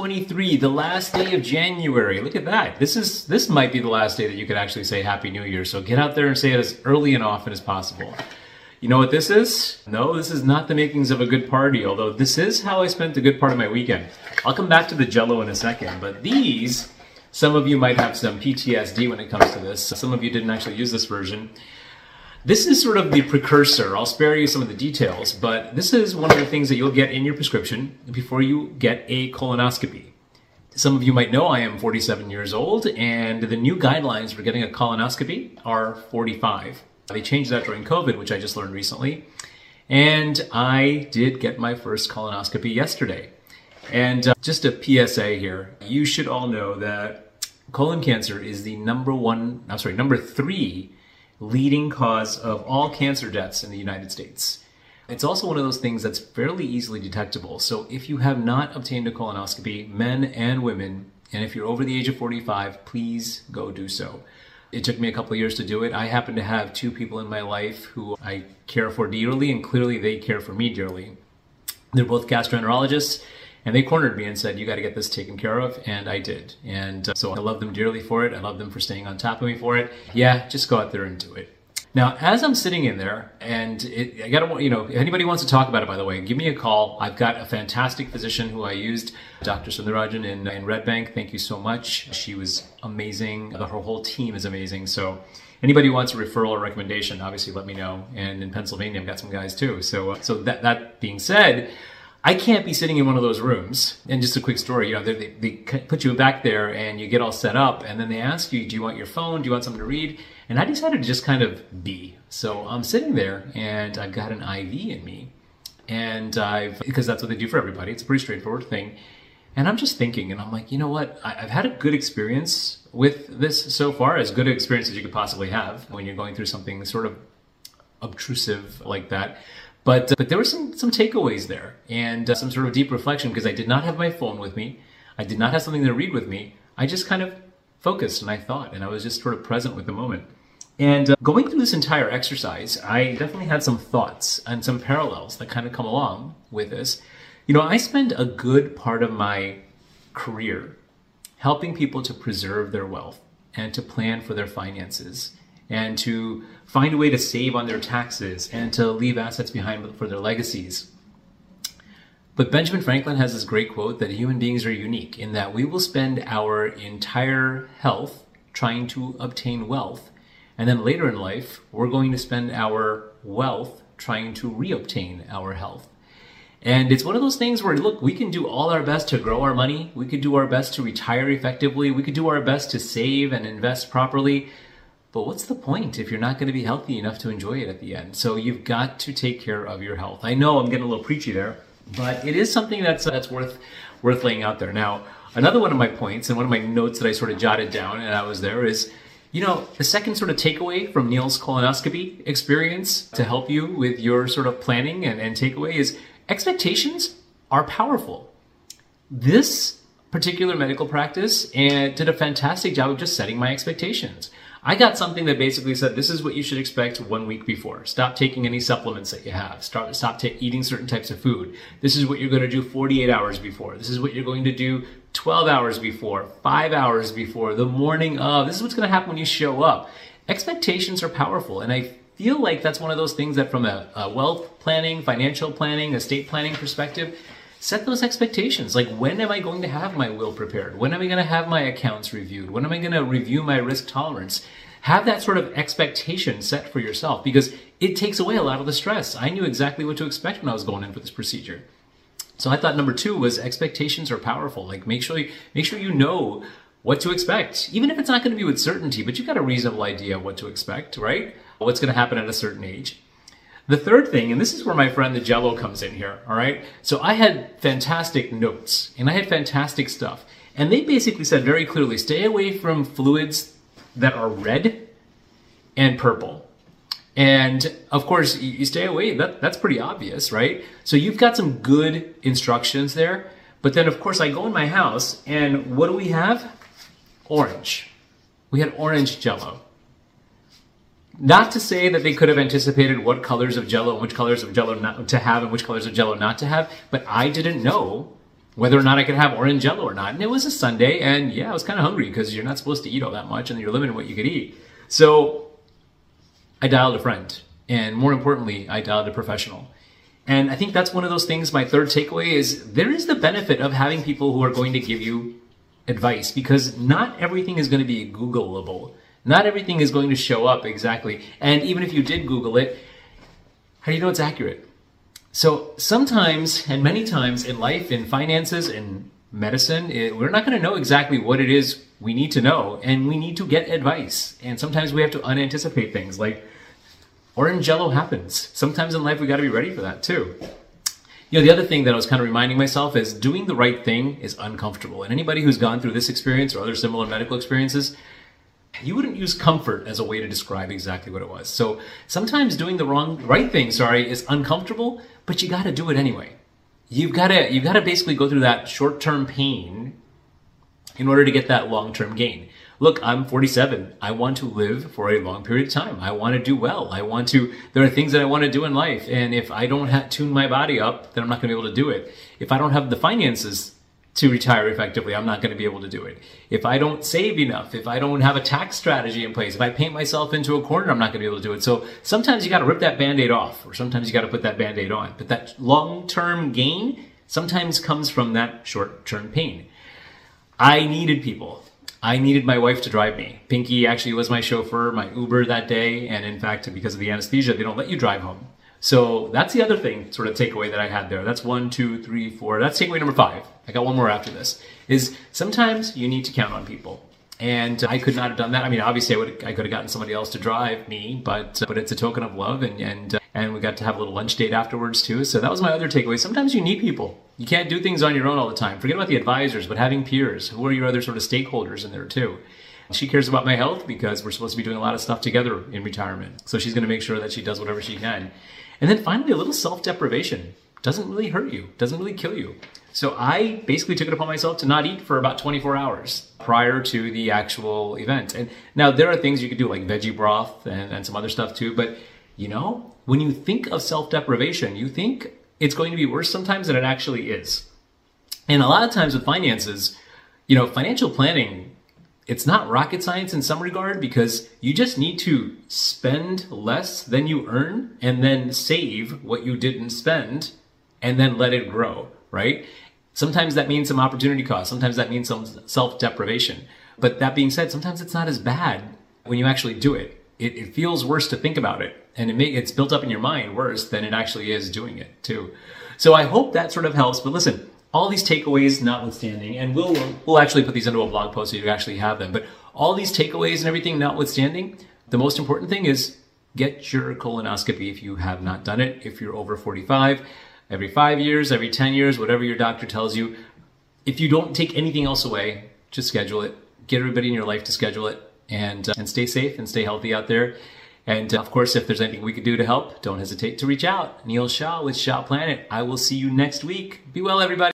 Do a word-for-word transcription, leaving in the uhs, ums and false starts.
twenty-three, the last day of January. Look at that. This is this might be the last day that you could actually say Happy New Year. So get out there and say it as early and often as possible. You know what this is? No, this is not the makings of a good party, although this is how I spent a good part of my weekend. I'll come back to the Jell-O in a second, but these, some of you might have some P T S D when it comes to this. Some of you didn't actually use this version. This is sort of the precursor. I'll spare you some of the details, but this is one of the things that you'll get in your prescription before you get a colonoscopy. Some of you might know I am forty-seven years old, and the new guidelines for getting a colonoscopy are forty-five. They changed that during COVID, which I just learned recently. And I did get my first colonoscopy yesterday. And uh, just a P S A here, you should all know that colon cancer is the number one, I'm sorry, number three leading cause of all cancer deaths in the United States. It's also one of those things that's fairly easily detectable. So if you have not obtained a colonoscopy, men and women, and if you're over the age of forty-five, please go do so. It took me a couple of years to do it. I happen to have two people in my life who I care for dearly, and clearly they care for me dearly. They're both gastroenterologists, and they cornered me and said, you got to get this taken care of, and I did. And uh, so I love them dearly for it. I love them for staying on top of me for it. Yeah, just go out there and do it. Now, as I'm sitting in there, and it, I gotta, you know, if anybody wants to talk about it, by the way, give me a call. I've got a fantastic physician who I used, Doctor Sundarajan in, in Red Bank. Thank you so much. She was amazing. Her whole team is amazing. So anybody who wants a referral or recommendation, obviously let me know. And in Pennsylvania, I've got some guys too. So, uh, so that, that being said, I can't be sitting in one of those rooms. And just a quick story, you know, they, they, they put you back there and you get all set up, and then they ask you, do you want your phone? Do you want something to read? And I decided to just kind of be. So I'm sitting there and I've got an I V in me, and I've, because that's what they do for everybody. It's a pretty straightforward thing. And I'm just thinking, and I'm like, you know what? I've had a good experience with this so far, as good an experience as you could possibly have when you're going through something sort of obtrusive like that. But, uh, but there were some, some takeaways there, and uh, some sort of deep reflection, because I did not have my phone with me. I did not have something to read with me. I just kind of focused and I thought, and I was just sort of present with the moment. And uh, going through this entire exercise, I definitely had some thoughts and some parallels that kind of come along with this. You know, I spend a good part of my career helping people to preserve their wealth and to plan for their finances, and to find a way to save on their taxes, and to leave assets behind for their legacies. But Benjamin Franklin has this great quote that human beings are unique in that we will spend our entire health trying to obtain wealth, and then later in life, we're going to spend our wealth trying to re-obtain our health. And it's one of those things where, look, we can do all our best to grow our money, we could do our best to retire effectively, we could do our best to save and invest properly, but what's the point if you're not going to be healthy enough to enjoy it at the end? So you've got to take care of your health. I know I'm getting a little preachy there, but it is something that's uh, that's worth worth laying out there. Now, another one of my points and one of my notes that I sort of jotted down and I was there is, you know, the second sort of takeaway from Neil's colonoscopy experience to help you with your sort of planning and, and takeaway is expectations are powerful. This particular medical practice and did a fantastic job of just setting my expectations. I got something that basically said, this is what you should expect one week before. Stop taking any supplements that you have. Stop, stop t- eating certain types of food. This is what you're going to do forty-eight hours before. This is what you're going to do twelve hours before, five hours before, the morning of. This is what's going to happen when you show up. Expectations are powerful. And I feel like that's one of those things that from a, a wealth planning, financial planning, estate planning perspective, set those expectations. Like, when am I going to have my will prepared? When am I going to have my accounts reviewed? When am I going to review my risk tolerance? Have that sort of expectation set for yourself, because it takes away a lot of the stress. I knew exactly what to expect when I was going in for this procedure. So I thought number two was expectations are powerful. Like, make sure you, make sure you know what to expect, even if it's not going to be with certainty, but you've got a reasonable idea of what to expect, right? What's going to happen at a certain age. The third thing, and this is where my friend the Jell-O comes in here, all right? So I had fantastic notes, and I had fantastic stuff. And they basically said very clearly, stay away from fluids that are red and purple. And of course, you stay away, that, that's pretty obvious, right? So you've got some good instructions there. But then, of course, I go in my house, and what do we have? Orange. We had orange Jell-O. Not to say that they could have anticipated what colors of Jell-O and which colors of Jell-O not to have and which colors of Jell-O not to have, but I didn't know whether or not I could have orange jello or not. And it was a Sunday, and yeah, I was kind of hungry because you're not supposed to eat all that much and you're limited what you could eat. So I dialed a friend, and more importantly, I dialed a professional. And I think that's one of those things. My third takeaway is there is the benefit of having people who are going to give you advice, because not everything is going to be Googleable. Not everything is going to show up exactly. And even if you did Google it, how do you know it's accurate? So sometimes, and many times in life, in finances, in medicine, it, we're not going to know exactly what it is we need to know, and we need to get advice. And sometimes we have to unanticipate things, like orange jello happens. Sometimes in life we got to be ready for that too. You know, the other thing that I was kind of reminding myself is doing the right thing is uncomfortable. And anybody who's gone through this experience or other similar medical experiences, you wouldn't use comfort as a way to describe exactly what it was. So sometimes doing the wrong, right thing, sorry, is uncomfortable, but you got to do it anyway. You've got to, you've got to basically go through that short-term pain in order to get that long-term gain. Look, I'm forty-seven. I want to live for a long period of time. I want to do well. I want to, there are things that I want to do in life. And if I don't ha- tune my body up, then I'm not going to be able to do it. If I don't have the finances to retire effectively, I'm not going to be able to do it. If I don't save enough, if I don't have a tax strategy in place, if I paint myself into a corner, I'm not going to be able to do it. So sometimes you got to rip that Band-Aid off, or sometimes you got to put that Band-Aid on. But that long-term gain sometimes comes from that short-term pain. I needed people. I needed my wife to drive me. Pinky actually was my chauffeur, my Uber that day. And in fact, because of the anesthesia, they don't let you drive home. So that's the other thing, sort of takeaway that I had there. That's one, two, three, four. That's takeaway number five. I got one more after this, is sometimes you need to count on people. And I could not have done that. I mean, obviously I would, I could have gotten somebody else to drive me, but, but it's a token of love. And, and, and we got to have a little lunch date afterwards too. So that was my other takeaway. Sometimes you need people. You can't do things on your own all the time. Forget about the advisors, but having peers. Who are your other sort of stakeholders in there too? She cares about my health because we're supposed to be doing a lot of stuff together in retirement. So she's going to make sure that she does whatever she can. And then finally, a little self-deprivation. Doesn't really hurt you. Doesn't really kill you. So I basically took it upon myself to not eat for about twenty-four hours prior to the actual event. And now there are things you could do, like veggie broth and, and some other stuff too. But you know, when you think of self-deprivation, you think it's going to be worse sometimes than it actually is. And a lot of times with finances, you know, financial planning, it's not rocket science in some regard, because you just need to spend less than you earn and then save what you didn't spend and then let it grow, right? Sometimes that means some opportunity cost. Sometimes that means some self-deprivation. But that being said, sometimes it's not as bad when you actually do it. It, it feels worse to think about it, and it may, it's built up in your mind worse than it actually is doing it too. So I hope that sort of helps. But listen, all these takeaways notwithstanding, and we'll we'll actually put these into a blog post so you actually have them. But all these takeaways and everything notwithstanding, the most important thing is get your colonoscopy if you have not done it. If you're over forty-five, every five years, every ten years, whatever your doctor tells you. If you don't take anything else away, just schedule it. Get everybody in your life to schedule it. And, uh, and stay safe and stay healthy out there. And uh, of course, if there's anything we could do to help, don't hesitate to reach out. Neil Shaw with Shah Plan-it. I will see you next week. Be well, everybody.